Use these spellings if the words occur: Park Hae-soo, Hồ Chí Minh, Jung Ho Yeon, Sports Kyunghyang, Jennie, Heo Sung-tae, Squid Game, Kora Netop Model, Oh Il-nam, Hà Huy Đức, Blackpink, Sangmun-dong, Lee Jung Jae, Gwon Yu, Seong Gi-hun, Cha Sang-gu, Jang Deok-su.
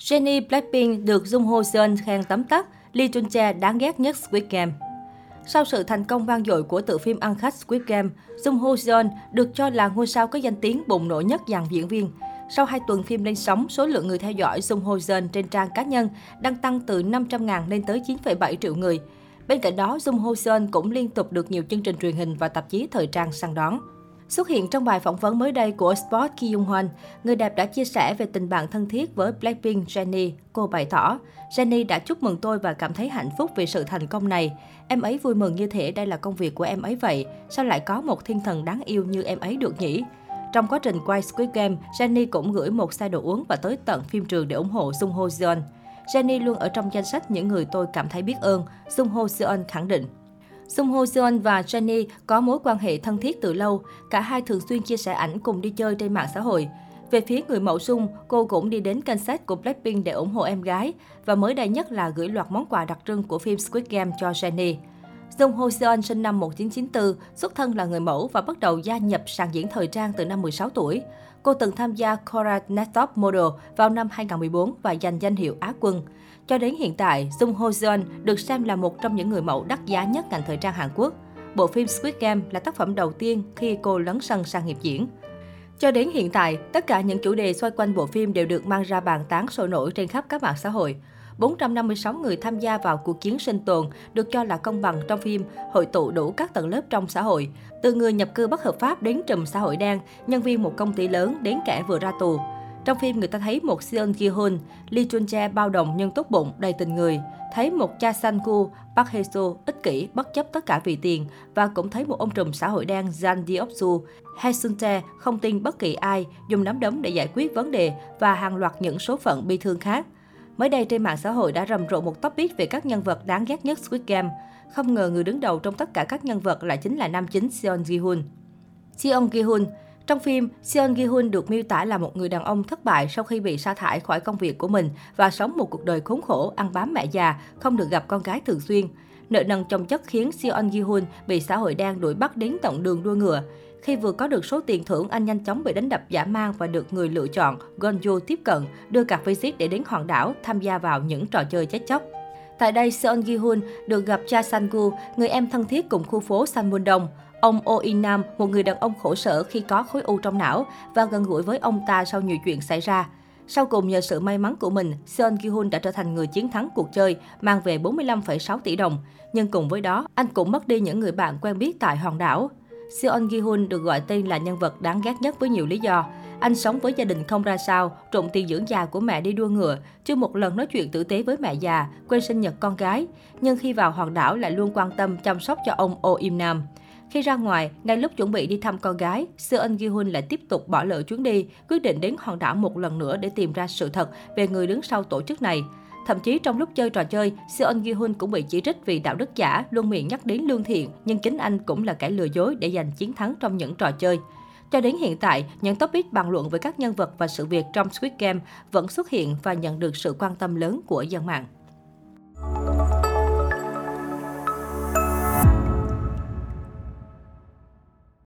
Jennie Blackpink được Jung Ho Yeon khen tấm tắc, Lee Jung Jae đáng ghét nhất Squid Game. Sau sự thành công vang dội của tựa phim ăn khách Squid Game, Jung Ho Yeon được cho là ngôi sao có danh tiếng bùng nổ nhất dàn diễn viên. Sau 2 tuần phim lên sóng, số lượng người theo dõi Jung Ho Yeon trên trang cá nhân đang tăng từ 500.000 lên tới 9,7 triệu người. Bên cạnh đó, Jung Ho Yeon cũng liên tục được nhiều chương trình truyền hình và tạp chí thời trang săn đón. Xuất hiện trong bài phỏng vấn mới đây của Sports Kyunghyang, người đẹp đã chia sẻ về tình bạn thân thiết với Blackpink Jennie. Cô bày tỏ, Jennie đã chúc mừng tôi và cảm thấy hạnh phúc vì sự thành công này. Em ấy vui mừng như thể đây là công việc của em ấy vậy. Sao lại có một thiên thần đáng yêu như em ấy được nhỉ? Trong quá trình quay Squid Game, Jennie cũng gửi một xe đồ uống và tới tận phim trường để ủng hộ Jung Ho Yeon. Jennie luôn ở trong danh sách những người tôi cảm thấy biết ơn, Jung Ho Yeon khẳng định. Jung Ho Yeon và Jennie có mối quan hệ thân thiết từ lâu, cả hai thường xuyên chia sẻ ảnh cùng đi chơi trên mạng xã hội. Về phía người mẫu Jung, cô cũng đi đến kênh sách của Blackpink để ủng hộ em gái và mới đây nhất là gửi loạt món quà đặc trưng của phim Squid Game cho Jennie. Jung Ho Yeon sinh năm 1994, xuất thân là người mẫu và bắt đầu gia nhập sàn diễn thời trang từ năm 16 tuổi. Cô từng tham gia Kora Netop Model vào năm 2014 và giành danh hiệu Á quân. Cho đến hiện tại, Jung Ho Yeon được xem là một trong những người mẫu đắt giá nhất ngành thời trang Hàn Quốc. Bộ phim Squid Game là tác phẩm đầu tiên khi cô lấn sân sang nghiệp diễn. Cho đến hiện tại, tất cả những chủ đề xoay quanh bộ phim đều được mang ra bàn tán sôi nổi trên khắp các mạng xã hội. 456 người tham gia vào cuộc chiến sinh tồn được cho là công bằng trong phim, hội tụ đủ các tầng lớp trong xã hội. Từ người nhập cư bất hợp pháp đến trùm xã hội đen, nhân viên một công ty lớn đến kẻ vừa ra tù. Trong phim, người ta thấy một Seong Gi-hun, Lee Jung Jae bao đồng nhưng tốt bụng, đầy tình người. Thấy một Cha Sang-gu, Park Hae-soo, ích kỷ, bất chấp tất cả vì tiền. Và cũng thấy một ông trùm xã hội đen Jang Deok-su, Heo Sung-tae không tin bất kỳ ai, dùng nắm đấm để giải quyết vấn đề và hàng loạt những số phận bi thương khác. Mới đây trên mạng xã hội đã rầm rộ một topic về các nhân vật đáng ghét nhất Squid Game. Không ngờ người đứng đầu trong tất cả các nhân vật lại chính là nam chính Seong Gi-hun. Seong Gi-hun. Trong phim, Seong Gi-hun được miêu tả là một người đàn ông thất bại sau khi bị sa thải khỏi công việc của mình và sống một cuộc đời khốn khổ, ăn bám mẹ già, không được gặp con gái thường xuyên. Nợ nần chồng chất khiến Seong Gi-hun bị xã hội đen đuổi bắt đến tận đường đua ngựa. Khi vừa có được số tiền thưởng, anh nhanh chóng bị đánh đập dã man và được người lựa chọn, Gwon Yu tiếp cận, đưa cặp visit để đến hòn đảo, tham gia vào những trò chơi chết chóc. Tại đây, Seong Gi-hun được gặp Cha Sang-gu, người em thân thiết cùng khu phố Sangmun-dong. Ông Oh Il-nam, một người đàn ông khổ sở khi có khối u trong não và gần gũi với ông ta sau nhiều chuyện xảy ra. Sau cùng, nhờ sự may mắn của mình, Seong Gi-hun đã trở thành người chiến thắng cuộc chơi, mang về 45,6 tỷ đồng. Nhưng cùng với đó, anh cũng mất đi những người bạn quen biết tại hòn đảo. Seong Gi-hun được gọi tên là nhân vật đáng ghét nhất với nhiều lý do. Anh sống với gia đình không ra sao, trộm tiền dưỡng già của mẹ đi đua ngựa, chưa một lần nói chuyện tử tế với mẹ già, quên sinh nhật con gái. Nhưng khi vào hòn đảo lại luôn quan tâm chăm sóc cho ông Oh Il-nam. Khi ra ngoài, ngay lúc chuẩn bị đi thăm con gái, Seong Gi-hun lại tiếp tục bỏ lỡ chuyến đi, quyết định đến hòn đảo một lần nữa để tìm ra sự thật về người đứng sau tổ chức này. Thậm chí trong lúc chơi trò chơi, Seong Gi-hun cũng bị chỉ trích vì đạo đức giả, luôn miệng nhắc đến lương thiện, nhưng chính anh cũng là kẻ lừa dối để giành chiến thắng trong những trò chơi. Cho đến hiện tại, những topic bàn luận về các nhân vật và sự việc trong Squid Game vẫn xuất hiện và nhận được sự quan tâm lớn của dân mạng.